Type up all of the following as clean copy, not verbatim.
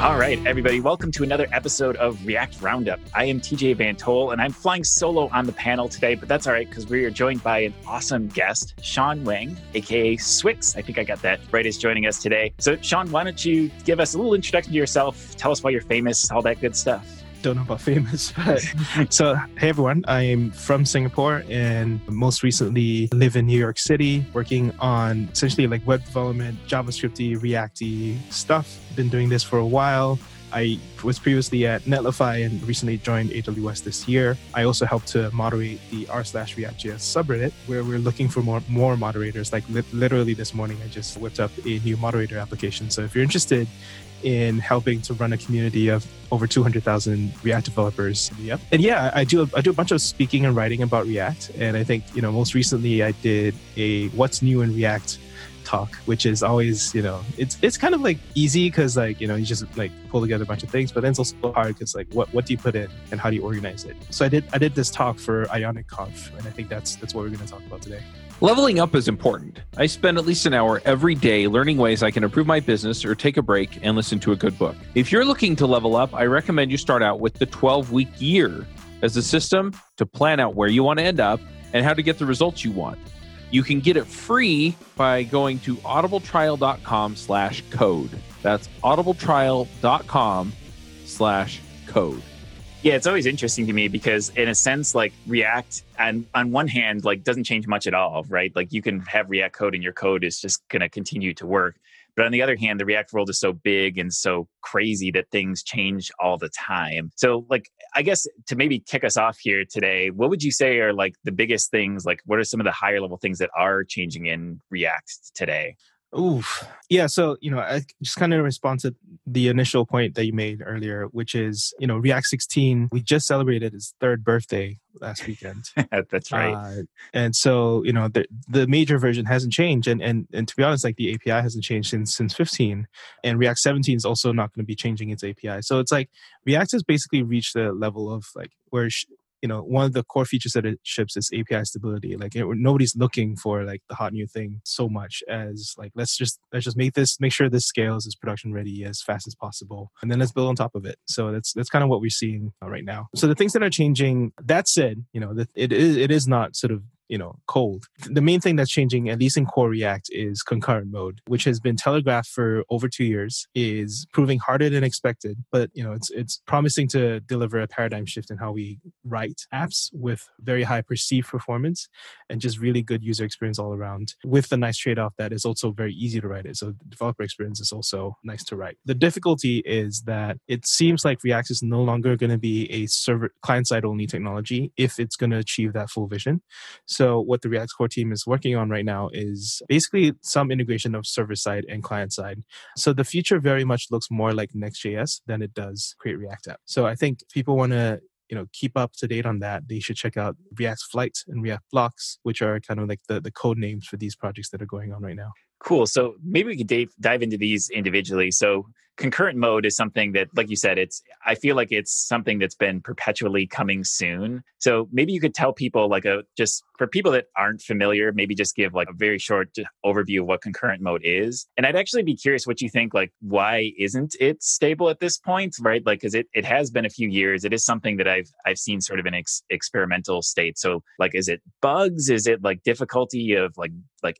All right, everybody, welcome to another episode of React Roundup. I am TJ Van Toll, and I'm flying solo on the panel today, but that's all right, because we are joined by an awesome guest, Shawn Wang, aka Swix. I think I got that right, is joining us today. So Shawn, why don't you give us a little introduction to yourself, tell us why you're famous, all that good stuff. Don't know about famous, but so hey everyone, I'm from Singapore and most recently live in New York City, working on essentially like web development, JavaScript-y, React-y stuff. Been doing this for a while. I was previously at Netlify and recently joined AWS this year. I also helped to moderate the r/ReactJS subreddit, where we're looking for more moderators. Like literally this morning, I just whipped up a new moderator application. So if you're interested in helping to run a community of over 200,000 React developers, yep. And yeah, I do a bunch of speaking and writing about React. And I think, you know, most recently I did a What's New in React talk, which is always, you know, it's kind of like easy because, like, you know, you just like pull together a bunch of things, but then it's also hard because like what do you put in and how do you organize it? So I did this talk for Ionic Conf, and I think that's what we're going to talk about today. Leveling up is important. I spend at least an hour every day learning ways I can improve my business or take a break and listen to a good book. If you're looking to level up, I recommend you start out with the 12-week year as a system to plan out where you want to end up and how to get the results you want. You can get it free by going to audibletrial.com/code. That's audibletrial.com/code. Yeah, it's always interesting to me because in a sense, like React on one hand, like doesn't change much at all, right? Like you can have React code and your code is just going to continue to work. But on the other hand, the React world is so big and so crazy that things change all the time. So like, I guess to maybe kick us off here today, what would you say are like the biggest things? Like what are some of the higher level things that are changing in React today? Oof. Yeah. So, you know, I just kind of respond to the initial point that you made earlier, which is, you know, React 16, we just celebrated its third birthday last weekend. That's right. And so, you know, the major version hasn't changed. And to be honest, like the API hasn't changed since 15. And React 17 is also not going to be changing its API. So it's like React has basically reached the level of like where you know, one of the core features that it ships is API stability. Like nobody's looking for like the hot new thing so much as like, let's just make sure this scales as production ready as fast as possible. And then let's build on top of it. So that's kind of what we're seeing right now. So the things that are changing, that said, you know, that it is not sort of, you know, cold. The main thing that's changing, at least in core React, is concurrent mode, which has been telegraphed for over 2 years, is proving harder than expected. But, you know, it's promising to deliver a paradigm shift in how we write apps with very high perceived performance and just really good user experience all around, with the nice trade-off that it's also very easy to write it. So the developer experience is also nice to write. The difficulty is that it seems like React is no longer going to be a server client-side only technology if it's going to achieve that full vision. So what the React core team is working on right now is basically some integration of server-side and client-side. So the future very much looks more like Next.js than it does create React app. So I think people want to, you know, keep up to date on that. They should check out React Flight and React Blocks, which are kind of like the code names for these projects that are going on right now. Cool. So maybe we could dive into these individually. So concurrent mode is something that, like you said, I feel like it's something that's been perpetually coming soon. So maybe you could tell people just for people that aren't familiar, maybe just give like a very short overview of what concurrent mode is. And I'd actually be curious what you think, like, why isn't it stable at this point, right? Like, cause it has been a few years. It is something that I've seen sort of an experimental state. So like, is it bugs? Is it like difficulty of like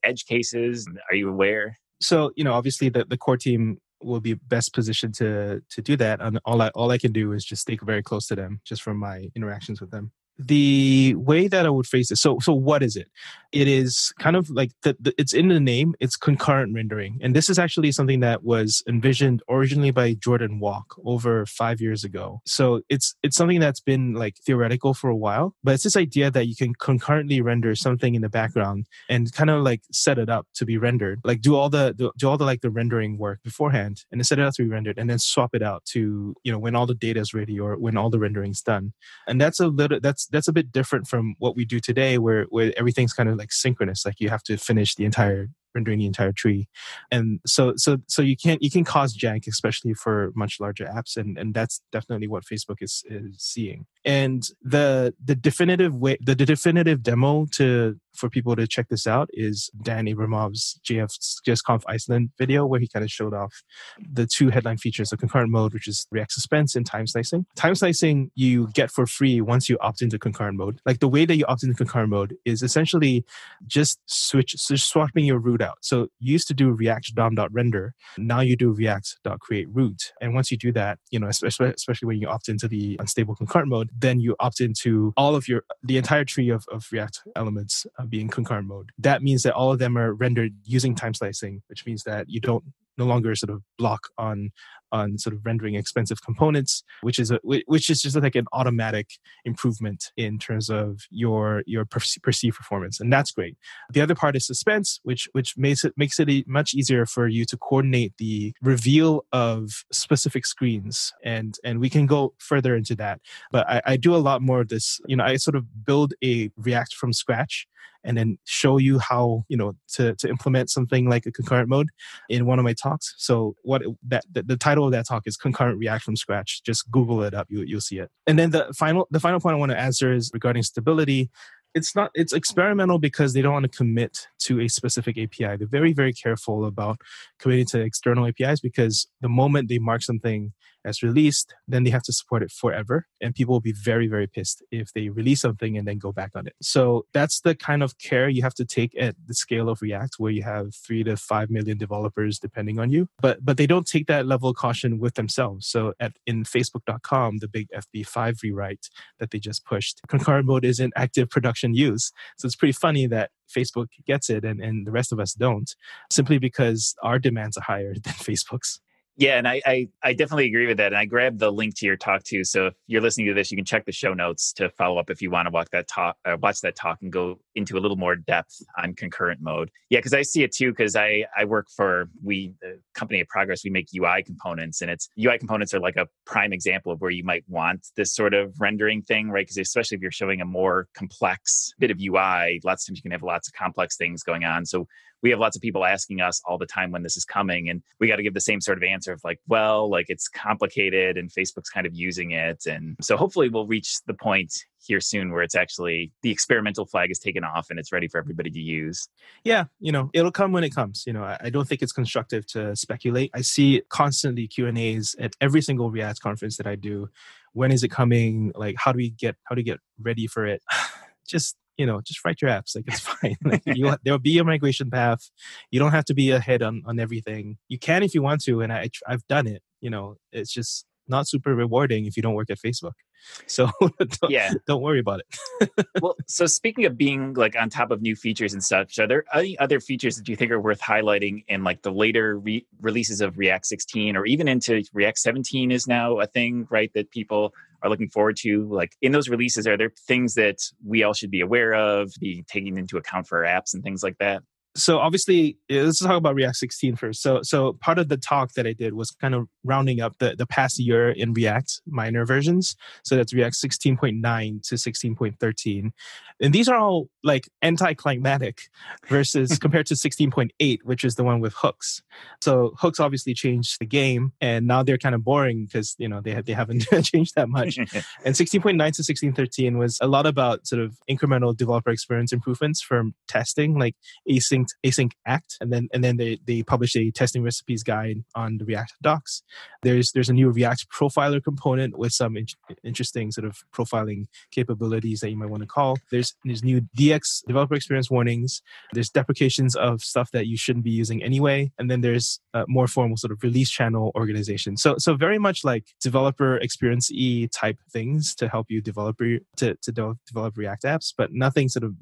edge cases? Are you aware? So, you know, obviously the core team will be best positioned to do that. And all I can do is just stay very close to them, just from my interactions with them. The way that I would phrase this, so what is it? It is kind of like, it's in the name, it's concurrent rendering. And this is actually something that was envisioned originally by Jordan Walke over 5 years ago. So it's something that's been like theoretical for a while, but it's this idea that you can concurrently render something in the background and kind of like set it up to be rendered, like do all the like the rendering work beforehand and then set it up to be rendered and then swap it out to, you know, when all the data is ready or when all the rendering's done. And that's a bit different from what we do today where everything's kind of like synchronous, like you have to finish the entire tree. And so you can cause jank, especially for much larger apps. And that's definitely what Facebook is seeing. And the definitive demo for people to check this out is Dan Abramov's JSConf Iceland video, where he kind of showed off the two headline features of concurrent mode, which is React Suspense and Time Slicing. Time Slicing you get for free once you opt into concurrent mode. Like, the way that you opt into concurrent mode is essentially just swapping your root out. So you used to do react-dom.render. Now you do react.createRoot. And once you do that, you know, especially when you opt into the unstable concurrent mode, then you opt into all of the entire tree of React elements being concurrent mode. That means that all of them are rendered using time slicing, which means that you no longer sort of block on sort of rendering expensive components, which is just like an automatic improvement in terms of your perceived performance, and that's great. The other part is suspense, which makes it much easier for you to coordinate the reveal of specific screens, and we can go further into that. But I do a lot more of this. You know, I sort of build a React from scratch and then show you how, you know, to implement something like a concurrent mode in one of my talks. So the title of that talk is Concurrent React from Scratch. Just Google it up, you'll see it. And then the final point I want to answer is regarding stability. It's experimental because they don't want to commit to a specific API. They're very, very careful about committing to external APIs, because the moment they mark something as released, then they have to support it forever. And people will be very, very pissed if they release something and then go back on it. So that's the kind of care you have to take at the scale of React, where you have 3 to 5 million developers depending on you. But they don't take that level of caution with themselves. So in Facebook.com, the big FB5 rewrite that they just pushed, concurrent mode is in active production use. So it's pretty funny that Facebook gets it and the rest of us don't, simply because our demands are higher than Facebook's. Yeah, and I definitely agree with that. And I grabbed the link to your talk too. So if you're listening to this, you can check the show notes to follow up if you want to watch that talk and go into a little more depth on concurrent mode. Yeah, because I see it too, because I work for the company at Progress. We make UI components, and UI components are like a prime example of where you might want this sort of rendering thing, right? Because especially if you're showing a more complex bit of UI, lots of times you can have lots of complex things going on. So we have lots of people asking us all the time when this is coming, and we got to give the same sort of answer of like it's complicated and Facebook's kind of using it. And so hopefully we'll reach the point here soon where it's actually the experimental flag is taken off and it's ready for everybody to use. Yeah, you know, it'll come when it comes. You know, I don't think it's constructive to speculate. I see constantly Q&As at every single React conference that I do. When is it coming? Like, how do you get ready for it? Just write your apps. Like, it's fine. Like, there'll be a migration path. You don't have to be ahead on everything. You can if you want to, and I've done it. You know, it's just not super rewarding if you don't work at Facebook. So don't worry about it. Well, so speaking of being like on top of new features and such, are there any other features that you think are worth highlighting in like the later releases of React 16, or even into React 17 is now a thing, right? That people are looking forward to. Like, in those releases, are there things that we all should be aware of, be taking into account for our apps and things like that? So obviously, let's talk about React 16 first. So part of the talk that I did was kind of rounding up the past year in React minor versions. So that's React 16.9 to 16.13. And these are all like anticlimactic versus compared to 16.8, which is the one with hooks. So hooks obviously changed the game, and now they're kind of boring because, you know, they haven't changed that much. And 16.9 to 16.13 was a lot about sort of incremental developer experience improvements from testing, like async act, and then they published a testing recipes guide on the React docs. There's a new React profiler component with some interesting sort of profiling capabilities that you might want to call. There's new DX developer experience warnings. There's deprecations of stuff that you shouldn't be using anyway, and then there's more formal sort of release channel organization. So very much like developer experience-y type things to help you develop React apps, but nothing sort of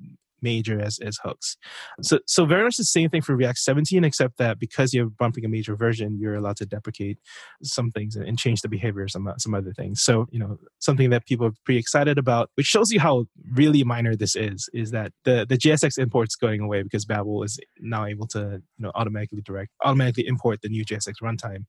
major as hooks. So very much the same thing for React 17, except that because you're bumping a major version, you're allowed to deprecate some things and change the behavior of some other things. So, you know, something that people are pretty excited about, which shows you how really minor this is that the JSX import's going away, because Babel is now able to, you know, automatically import the new JSX runtime.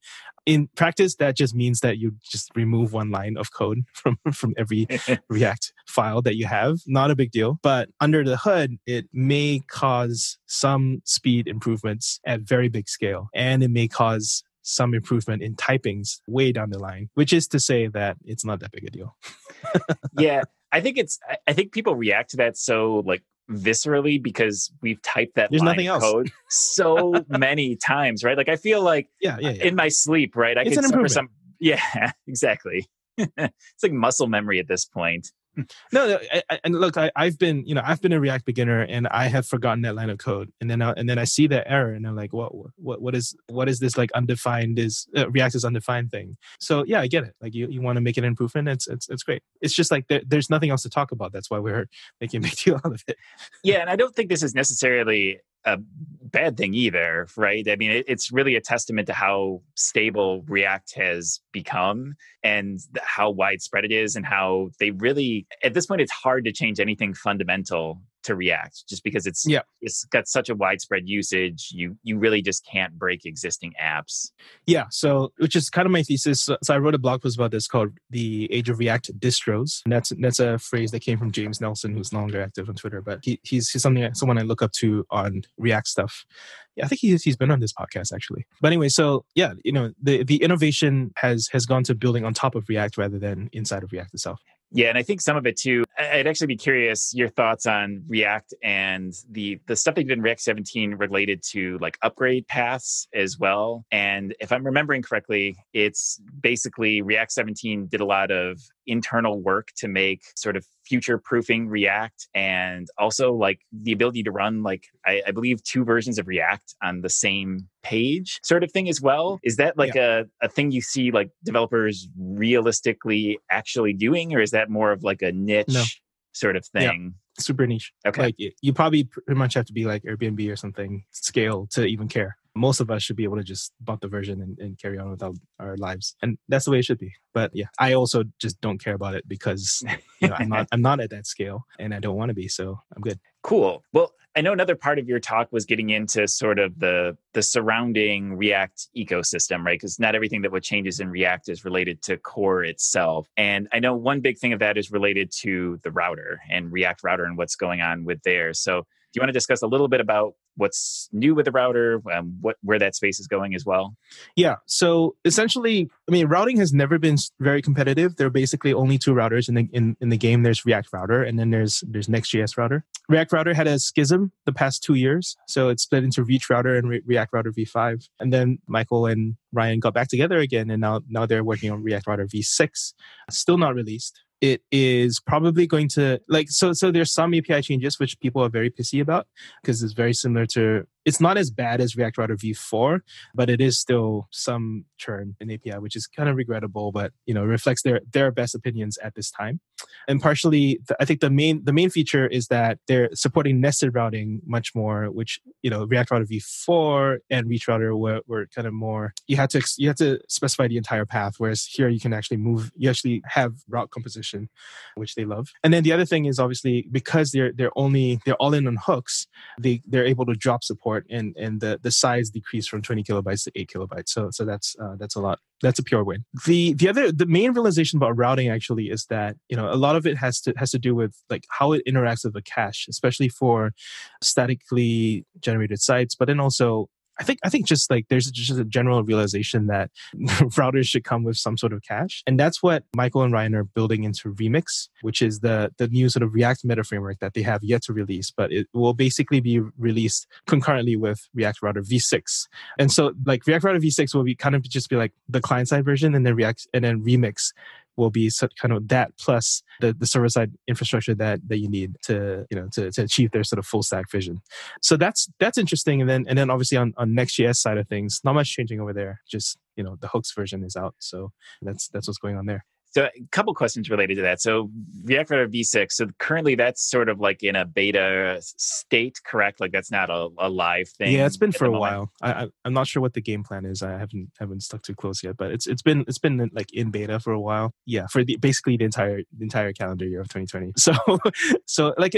In practice, that just means that you just remove one line of code from every React file that you have. Not a big deal, but under the hood, it may cause some speed improvements at very big scale, and it may cause some improvement in typings way down the line, which is to say that it's not that big a deal. Yeah, I think people react to that so like viscerally because we've typed that line of code so many times, right? Like I feel like in my sleep, right? It's an improvement. Yeah, exactly. It's like muscle memory at this point. I've been a React beginner and I have forgotten that line of code, and then I see that error and I'm like, what is this like undefined React is undefined thing? So yeah, I get it. Like you want to make an improvement. It's great. It's just like there's nothing else to talk about. That's why we're making a big deal out of it. Yeah, and I don't think this is necessarily a bad thing either, right? I mean, it's really a testament to how stable React has become and how widespread it is, and how they really, at this point, it's hard to change anything fundamental to React just because it's got such a widespread usage. You really just can't break existing apps. Yeah, so which is kind of my thesis. So I wrote a blog post about this called "The Age of React Distros," and that's a phrase that came from James Nelson, who's no longer active on Twitter, but he's someone I look up to on React stuff. Yeah, I think he's been on this podcast actually. But anyway, so yeah, the innovation has gone to building on top of React rather than inside of React itself. Yeah, and I think some of it too, I'd actually be curious your thoughts on React and the stuff they did in React 17 related to like upgrade paths as well. And if I'm remembering correctly, it's basically React 17 did a lot of internal work to make sort of future-proofing React, and also like the ability to run like I believe 2 versions of React on the same page sort of thing as well. Is that like a thing you see like developers realistically actually doing, or is that more of like a niche sort of thing? Yeah, super niche. Okay. Like you probably pretty much have to be like Airbnb or something scale to even care. Most of us should be able to just bump the version and carry on with our lives. And that's the way it should be. But yeah, I also just don't care about it because I'm not at that scale and I don't want to be. So I'm good. Cool. Well, I know another part of your talk was getting into sort of the surrounding React ecosystem, right? Because not everything that changes in React is related to core itself. And I know one big thing of that is related to the router and React Router and what's going on with there. So do you want to discuss a little bit about what's new with the router, where that space is going as well? Yeah. So essentially, I mean, routing has never been very competitive. There are basically only 2 routers in the game. There's React Router, and then there's Next.js Router. React Router had a schism the past 2 years. So it's split into Reach Router and React Router v5. And then Michael and Ryan got back together again, and now they're working on React Router v6. Still not released. It is probably going to so there's some API changes which people are very pissy about because it's very similar to, it's not as bad as React Router v4, but it is still some churn in API, which is kind of regrettable, but reflects their best opinions at this time. And partially, I think the main feature is that they're supporting nested routing much more, which React Router v4 and Reach Router were kind of more, you had to specify the entire path, whereas here you can actually move. You actually have route composition, which they love. And then the other thing is obviously because they're all in on hooks, they're able to drop support and the size decreased from 20 kilobytes to 8 kilobytes. So that's a lot. That's a pure win. The main realization about routing actually is that a lot of it has to do with like how it interacts with the cache, especially for statically generated sites. But then also, I think just like there's just a general realization that routers should come with some sort of cache. And that's what Michael and Ryan are building into Remix, which is the new sort of React meta framework that they have yet to release, but it will basically be released concurrently with React Router v6. And so like React Router v6 will be kind of just be like the client-side version, and then Remix will be kind of that plus the server-side infrastructure that you need to achieve their sort of full-stack vision. So that's interesting. And then obviously on Next.js side of things, not much changing over there. Just the hooks version is out, so that's what's going on there. So a couple questions related to that. So React Router v6, so currently that's sort of like in a beta state, correct? Like that's not a live thing. Yeah, it's been for a while. I'm not sure what the game plan is. I haven't stuck too close yet, but it's been like in beta for a while. Yeah, for basically the entire calendar year of 2020. So like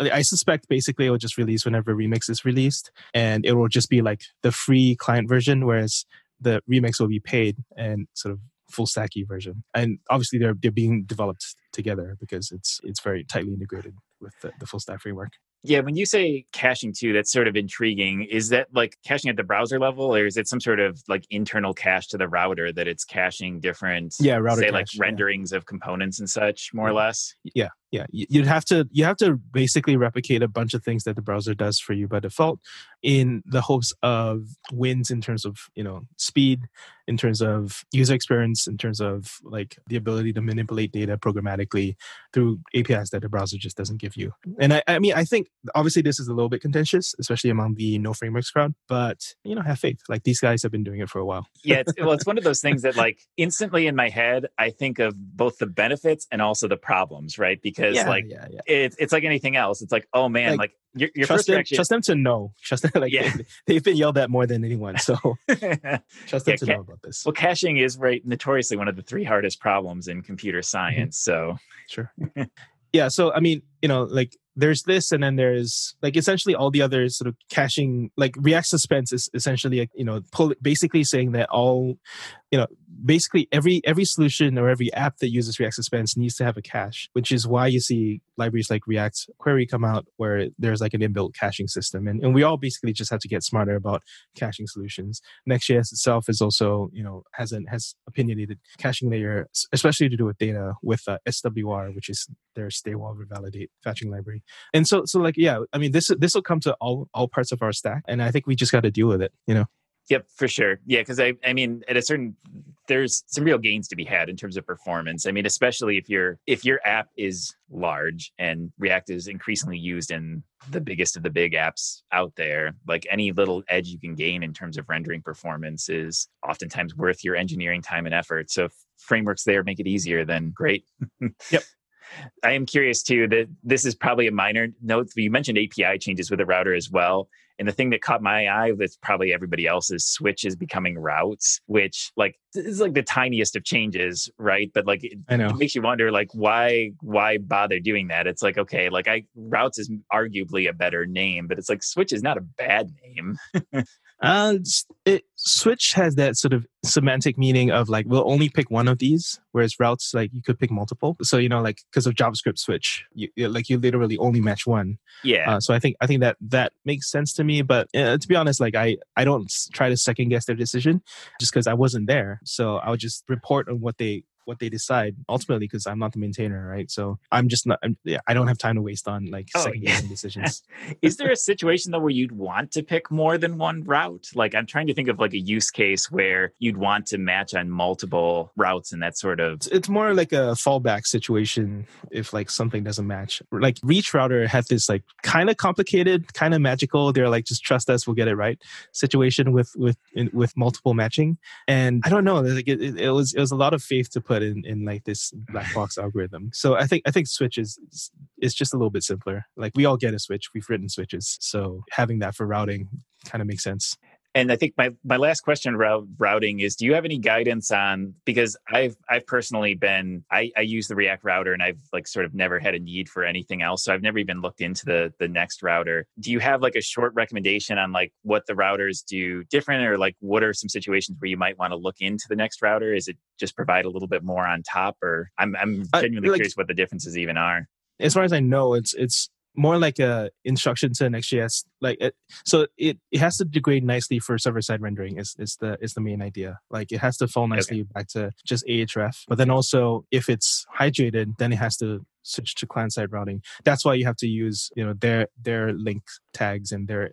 I suspect basically it will just release whenever Remix is released, and it will just be like the free client version, whereas the Remix will be paid and sort of full stacky version. And obviously they're being developed together because it's very tightly integrated with the full stack framework. Yeah, when you say caching too, that's sort of intriguing. Is that like caching at the browser level, or is it some sort of like internal cache to the router that it's caching different, router cache, like renderings of components and such, more or less? Yeah. You have to basically replicate a bunch of things that the browser does for you by default, in the hopes of wins in terms of speed, in terms of user experience, in terms of like the ability to manipulate data programmatically through APIs that the browser just doesn't give you. And I think. Obviously, this is a little bit contentious, especially among the no frameworks crowd, but, have faith. Like, these guys have been doing it for a while. It's one of those things that, like, instantly in my head, I think of both the benefits and also the problems, right? Because, It's like anything else. It's like, oh, man, like your trust first reaction... Trust them to know. Trust them, they've been yelled at more than anyone, so trust them to know about this. Well, caching is notoriously one of the three hardest problems in computer science, so... Sure. Yeah, so, I mean, there's this, and then there's like essentially all the other sort of caching. Like React Suspense is essentially basically saying that all, basically every solution or every app that uses React Suspense needs to have a cache, which is why you see libraries like React Query come out where there's like an inbuilt caching system. And we all basically just have to get smarter about caching solutions. Next.js itself is also, has opinionated caching layer, especially to do with data with SWR, which is their stay-while revalidate fetching library. And so this will come to all parts of our stack, and I think we just got to deal with it, Yep, for sure. Yeah, because I mean, there's some real gains to be had in terms of performance. I mean, especially if your app is large, and React is increasingly used in the biggest of the big apps out there, like any little edge you can gain in terms of rendering performance is oftentimes worth your engineering time and effort. So if frameworks there make it easier, then great. Yep. I am curious too, that this is probably a minor note. You mentioned API changes with the router as well. And the thing that caught my eye, that's probably everybody else's, switch is becoming routes, which like is like the tiniest of changes, right? But like it makes you wonder, like why bother doing that? It's like, okay, like routes is arguably a better name, but it's like switch is not a bad name. Switch has that sort of semantic meaning of like, we'll only pick one of these, whereas routes, like you could pick multiple. So, like because of JavaScript switch, you literally only match one. Yeah. So I think that makes sense to me. But to be honest, like I don't try to second guess their decision just because I wasn't there. So I would just report on what they decide ultimately, because I'm not the maintainer, right? So I'm just not. I don't have time to waste on like second-guessing decisions. Is there a situation though where you'd want to pick more than one route? Like I'm trying to think of like a use case where you'd want to match on multiple routes, and that sort of. It's more like a fallback situation if like something doesn't match. Like Reach Router had this like kind of complicated, kind of magical. They're like, just trust us, we'll get it right. Situation with multiple matching, and I don't know. Like it was a lot of faith to put in like this black box algorithm. So I think switch is just a little bit simpler. Like we all get a switch. We've written switches. So having that for routing kind of makes sense. And I think my last question around routing is, do you have any guidance on, because I've personally been, I use the React router and I've like sort of never had a need for anything else. So I've never even looked into the Next router. Do you have like a short recommendation on like what the routers do different, or like what are some situations where you might want to look into the Next router? Is it just provide a little bit more on top, or I'm genuinely curious what the differences even are? As far as I know, it's more like a instruction to Next.js, like it has to degrade nicely for server side rendering. Is the main idea? Like it has to fall nicely back to just Ahref, but then also if it's hydrated, then it has to switch to client side routing. That's why you have to use their link tags and their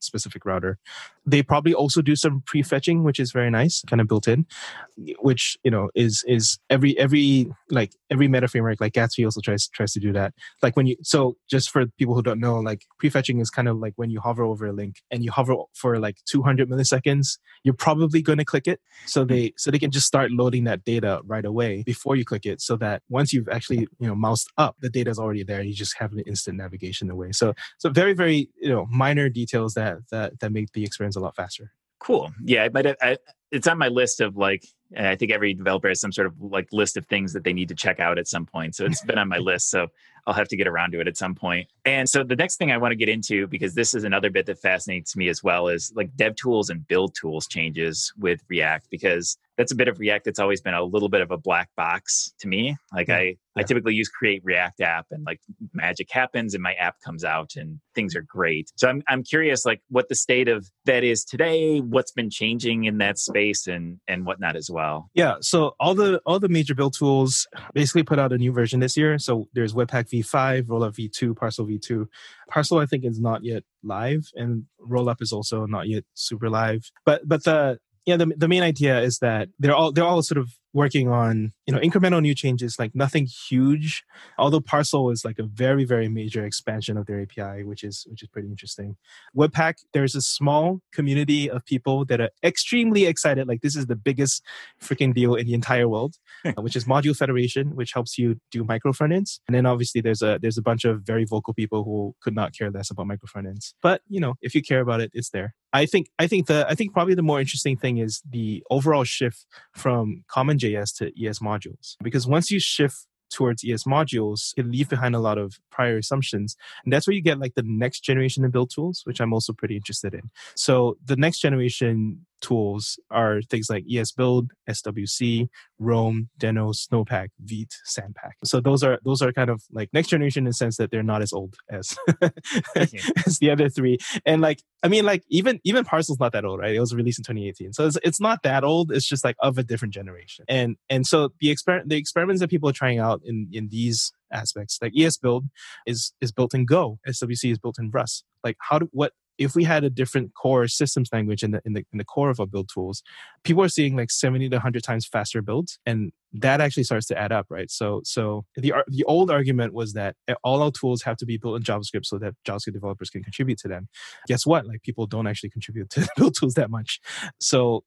specific router. They probably also do some prefetching, which is very nice, kind of built in, which is every meta framework like Gatsby also tries to do that. Like when you, so just for people who don't know, like prefetching is kind of like when you hover over a link and you hover for like 200 milliseconds, you're probably going to click it. So they can just start loading that data right away before you click it, so that once you've actually moused up, the data is already there. You just have an instant navigation away. So very, very minor details that make the experience a lot faster. Cool. Yeah, it's on my list of like, I think every developer has some sort of like list of things that they need to check out at some point. So it's been on my list. So I'll have to get around to it at some point. And so the next thing I want to get into, because this is another bit that fascinates me as well, is like dev tools and build tools changes with React, because that's a bit of React that's always been a little bit of a black box to me. Like I typically use Create React App, and like magic happens and my app comes out and things are great. So I'm curious like what the state of that is today, what's been changing in that space and whatnot as well. Yeah. So all the major build tools basically put out a new version this year. So there's Webpack v5, Rollup v2, Parcel v2. Parcel I think is not yet live, and Rollup is also not yet super live. But the main idea is that they're all sort of working on, incremental new changes, like nothing huge. Although Parcel is like a very, very major expansion of their API, which is pretty interesting. Webpack, there's a small community of people that are extremely excited. Like this is the biggest freaking deal in the entire world, which is module federation, which helps you do micro frontends. And then obviously there's a bunch of very vocal people who could not care less about micro frontends. But if you care about it, it's there. I think probably the more interesting thing is the overall shift from common JS to ES modules. Because once you shift towards ES modules, it leaves behind a lot of prior assumptions. And that's where you get like the next generation of build tools, which I'm also pretty interested in. So the next generation tools are things like ES Build, SWC, Roam, Deno, Snowpack, Vite, Sandpack. So those are kind of like next generation in the sense that they're not as old as, as the other three. And even Parcel's not that old, right? It was released in 2018. So it's not that old. It's just like of a different generation. And so the experiments that people are trying out in these aspects, like ES Build is built in Go, SWC is built in Rust. Like if we had a different core systems language in the core of our build tools, people are seeing like 70 to 100 times faster builds, and that actually starts to add up, right? So the old argument was that all our tools have to be built in JavaScript so that JavaScript developers can contribute to them. Guess what? Like people don't actually contribute to build tools that much. So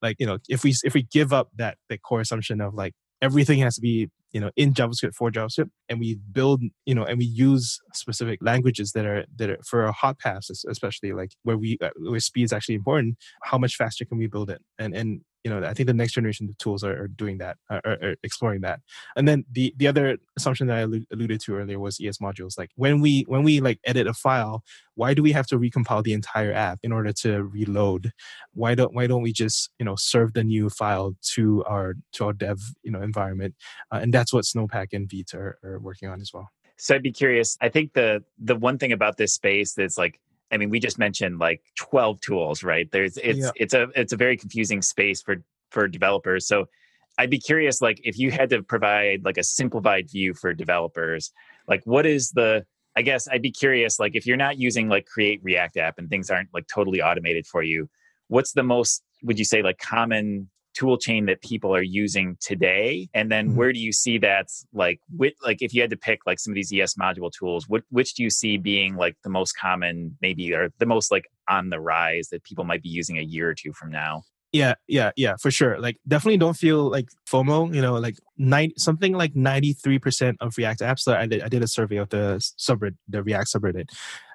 if we give up that core assumption of like everything has to be in JavaScript for JavaScript, and we build, and we use specific languages that are for our hot paths, especially like where speed is actually important. How much faster can we build it? And I think the next generation of tools are doing that, are exploring that. And then the other assumption that I alluded to earlier was ES modules. Like when we like edit a file, why do we have to recompile the entire app in order to reload? Why don't we just serve the new file to our dev environment? And that's what Snowpack and Vite are working on as well. So I'd be curious. I think the one thing about this space that's like, I mean, we just mentioned like 12 tools, right? It's a very confusing space for developers. So I'd be curious, like if you had to provide like a simplified view for developers, like what is the, I guess I'd be curious, like if you're not using like Create React App and things aren't like totally automated for you, what's the most, would you say like common tool chain that people are using today? And then where do you see that's like, if you had to pick like some of these ES module tools, which do you see being like the most common, maybe, or the most like on the rise that people might be using a year or two from now? Yeah, for sure. Like definitely don't feel like FOMO, like something like 93% of React apps. So I did a survey of the subreddit, the React subreddit.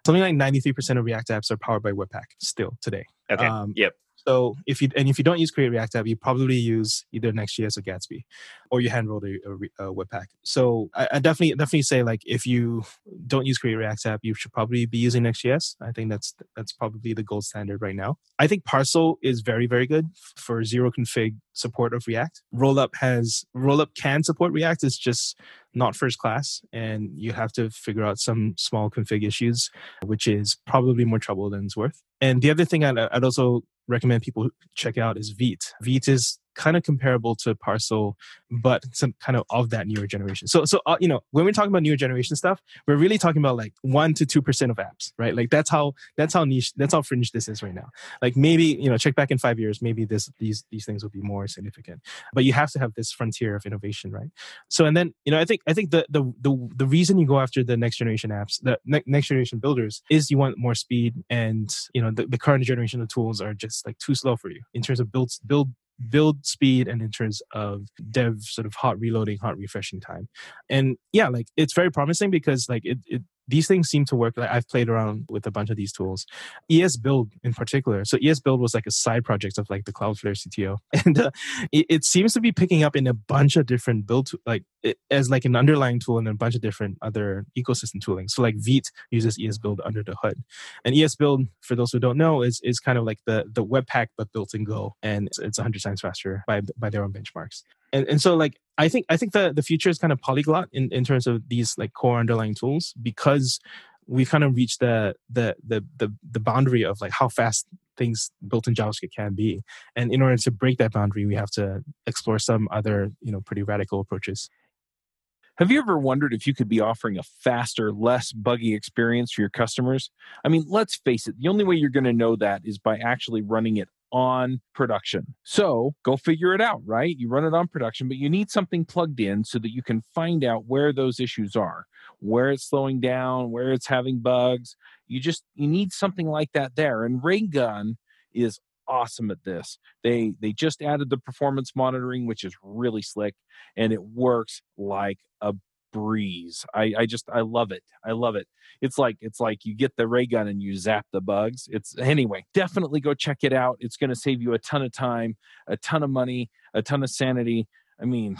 Something like 93% of React apps are powered by Webpack still today. Okay. Yep. So if you don't use Create React App, you probably use either Next.js or Gatsby, or you hand-rolled a Webpack. So I definitely say like if you don't use Create React App, you should probably be using Next.js. I think that's probably the gold standard right now. I think Parcel is very, very good for zero config support of React. Rollup can support React. It's just not first class, and you have to figure out some small config issues, which is probably more trouble than it's worth. And the other thing I'd also recommend people check out is Vite. Vite is kind of comparable to Parcel, but some kind of that newer generation. So when we're talking about newer generation stuff, we're really talking about like 1 to 2% of apps, right? Like that's how niche, that's how fringe this is right now. Like maybe check back in 5 years, maybe these things will be more significant. But you have to have this frontier of innovation, right? So and then I think the reason you go after the next generation apps, the next generation builders, is you want more speed, and the current generation of tools are just like too slow for you in terms of build speed and in terms of dev sort of hot reloading, hot refreshing time. And yeah, like it's very promising because like it These things seem to work. Like I've played around with a bunch of these tools. ES Build in particular. So ES Build was like a side project of like the Cloudflare CTO. And it seems to be picking up in a bunch of different build, like as like an underlying tool in a bunch of different other ecosystem tooling. So like Vite uses ES Build under the hood. And ES Build, for those who don't know, is kind of like the Webpack, but built in Go. And it's 100 times faster by their own benchmarks. And so like, I think the future is kind of polyglot in terms of these like core underlying tools, because we've kind of reached the boundary of like how fast things built in JavaScript can be. And in order to break that boundary, we have to explore some other, you know, pretty radical approaches. Have you ever wondered if you could be offering a faster, less buggy experience for your customers? I mean, let's face it, the only way you're going to know that is by actually running it on production. So go figure it out, right? You run it on production, but you need something plugged in so that you can find out where those issues are, where it's slowing down, where it's having bugs. You need something like that there. And Raygun is awesome at this. They just added the performance monitoring, which is really slick, and it works like a breeze. I love it. I love it. It's like you get the Raygun and you zap the bugs. Anyway, definitely go check it out. It's going to save you a ton of time, a ton of money, a ton of sanity. I mean,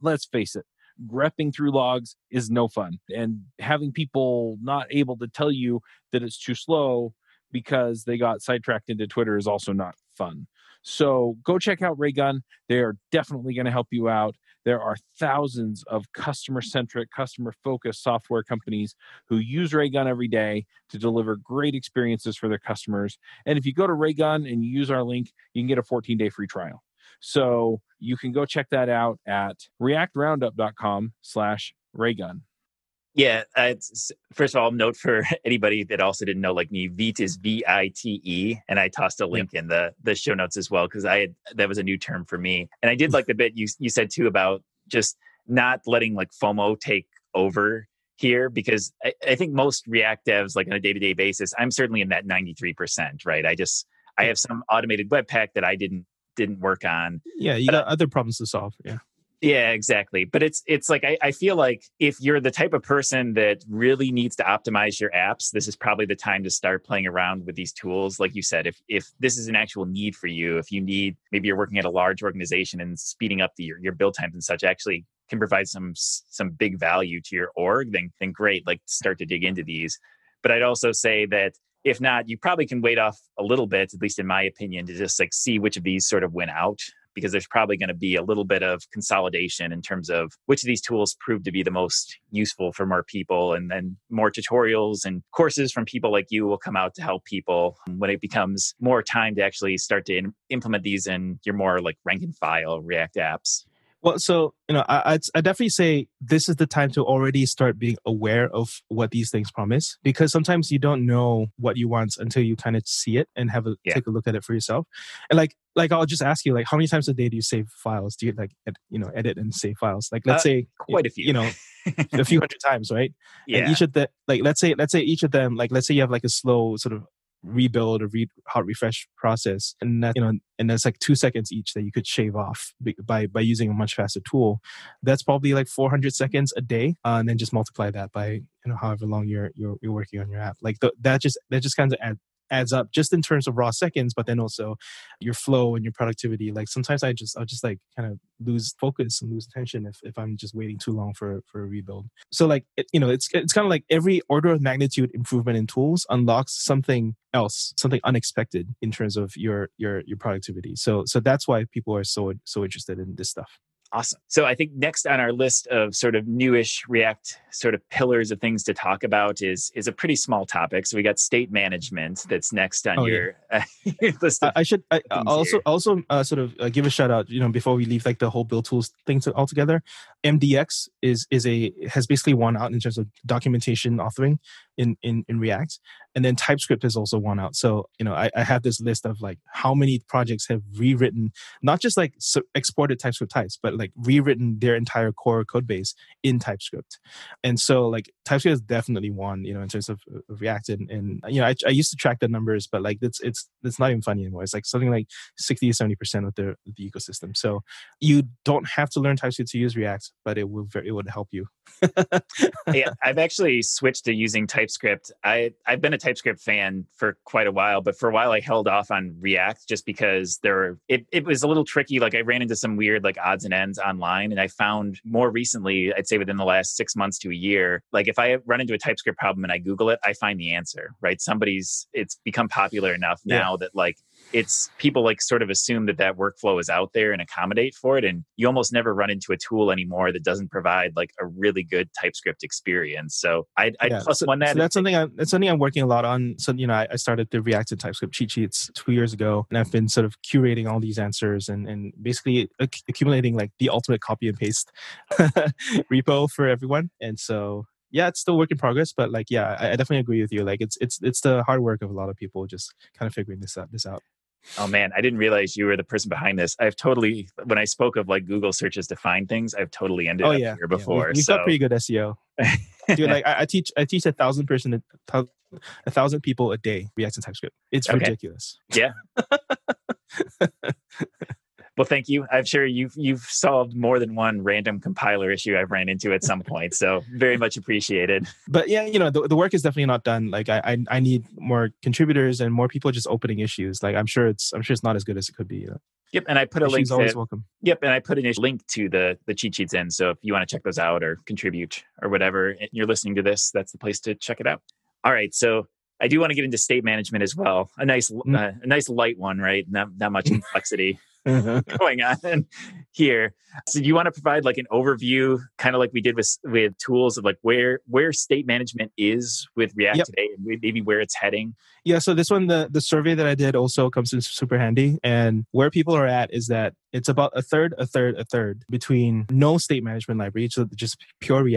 let's face it. Grepping through logs is no fun, and having people not able to tell you that it's too slow because they got sidetracked into Twitter is also not fun. So go check out Raygun. They are definitely going to help you out. There are thousands of customer-centric, customer-focused software companies who use Raygun every day to deliver great experiences for their customers. And if you go to Raygun and you use our link, you can get a 14-day free trial. So you can go check that out at reactroundup.com/Raygun. Yeah. First of all, note for anybody that also didn't know, like me, Vite is Vite. And I tossed a link in the show notes as well, because that was a new term for me. And I did like the bit you said too about just not letting like FOMO take over here, because I think most React devs, like on a day-to-day basis, I'm certainly in that 93%, right? I have some automated Webpack that I didn't work on. Yeah. You got other problems to solve. Yeah. Yeah, exactly. But it's like, I feel like if you're the type of person that really needs to optimize your apps, this is probably the time to start playing around with these tools. Like you said, if this is an actual need for you, if you need, maybe you're working at a large organization and speeding up your build times and such actually can provide some big value to your org, then great, like start to dig into these. But I'd also say that if not, you probably can wait off a little bit, at least in my opinion, to just like see which of these sort of win out, because there's probably going to be a little bit of consolidation in terms of which of these tools prove to be the most useful for more people. And then more tutorials and courses from people like you will come out to help people when it becomes more time to actually start to implement these in your more like rank and file React apps. Well, so, you know, I definitely say this is the time to already start being aware of what these things promise, because sometimes you don't know what you want until you kind of see it and take a look at it for yourself. And like I'll just ask you, like, how many times a day do you save files? Do you like, edit and save files? Like, let's say quite a few, a few hundred times, right? Yeah. And each of the, like, let's say each of them, like, let's say you have like a slow sort of rebuild or hot refresh process, and that, and that's like 2 seconds each that you could shave off by using a much faster tool. That's probably like 400 seconds a day, and then just multiply that by however long you're working on your app. Like that just kind of adds up just in terms of raw seconds, but then also your flow and your productivity. Like sometimes I'll just like kind of lose focus and lose attention if I'm just waiting too long for a rebuild. So like it's kind of like every order of magnitude improvement in tools unlocks something else, something unexpected in terms of your productivity. So that's why people are so interested in this stuff. Awesome. So I think next on our list of sort of newish React sort of pillars of things to talk about is a pretty small topic. So we got state management that's next on your list. I should also sort of give a shout out, before we leave like the whole build tools thing altogether. MDX has basically won out in terms of documentation authoring in React. And then TypeScript has also won out. So, I have this list of like how many projects have rewritten, not just like exported TypeScript types, but like rewritten their entire core code base in TypeScript. And so like TypeScript has definitely won, in terms of React. And I used to track the numbers, but like it's not even funny anymore. It's like something like 60 to 70% of the ecosystem. So you don't have to learn TypeScript to use React. but it will it would help you. Yeah, I've actually switched to using TypeScript. I've been a TypeScript fan for quite a while, but for a while I held off on React just because it was a little tricky. Like I ran into some weird like odds and ends online, and I found more recently, I'd say within the last 6 months to a year, like if I run into a TypeScript problem and I Google it, I find the answer, right? It's become popular enough now that like it's people like sort of assume that workflow is out there and accommodate for it. And you almost never run into a tool anymore that doesn't provide like a really good TypeScript experience. So that's something I'm working a lot on. So, you know, I started the React and TypeScript cheat sheets 2 years ago, and I've been sort of curating all these answers and basically accumulating like the ultimate copy and paste repo for everyone. And so, yeah, it's still work in progress, but like, yeah, I definitely agree with you. Like it's the hard work of a lot of people just kind of figuring this out. Oh man, I didn't realize you were the person behind this. When I spoke of like Google searches to find things, I've totally ended up here before. You've got pretty good SEO. Dude, like I teach 1,000 people a day React and TypeScript. It's ridiculous. Yeah. Well, thank you. I'm sure you've solved more than one random compiler issue I've ran into at some point. So very much appreciated. But yeah, you know, the work is definitely not done. Like I need more contributors and more people just opening issues. Like I'm sure it's not as good as it could be. You know? Yep, and I put a link. Yep, and I put a link to the cheat sheets in. So if you want to check those out or contribute or whatever, and you're listening to this, that's the place to check it out. All right, so. I do want to get into state management as well. A nice light one, right? Not much complexity going on here. So you want to provide like an overview, kind of like we did with tools of like where state management is with React today and maybe where it's heading? Yeah, so this one, the survey that I did also comes in super handy. And where people are at is that it's about a third between no state management library, so just pure React,